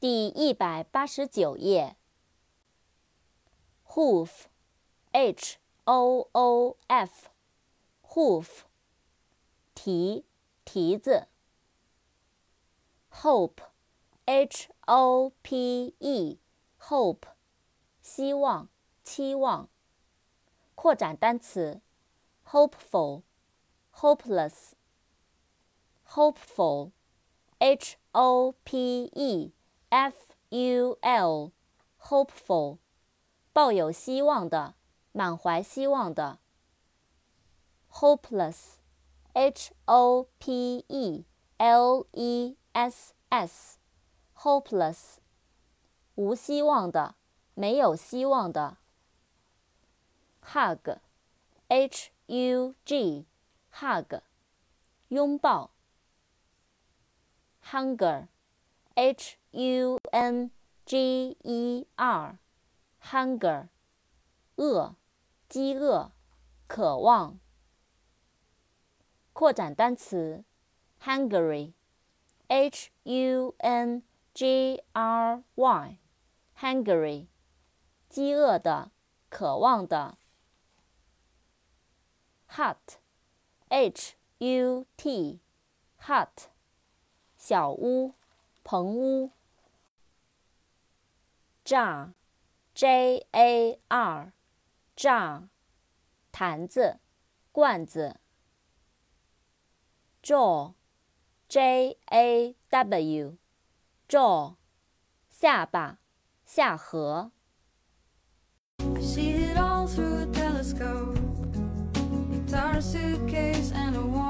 第189页。Hoof，H-O-O-F，Hoof， 蹄子。Hope，H-O-P-E，Hope， 希望。扩展单词 hopeful，hopeless。Hopeful, H-O-P-E-F-U-L, hopeful, 抱有希望的，满怀希望的。Hopeless, H-O-P-E-L-E-S-S, hopeless, 无希望的，没有希望的。Hug, H-U-G, hug, 拥抱。Hunger, H-U-N-G-E-R, hunger, 饿，饥饿，渴望。扩展单词 hungry, H-U-N-G-R-Y, hungry, 饥饿的，渴望的。Hut, H-U-T, hut,小屋，棚屋。Jar, J-A-R, jar, 坛子，罐子。Jaw, J-A-W, jaw, 下巴，下颌。I see it all through a telescope, guitar, suitcase and a warm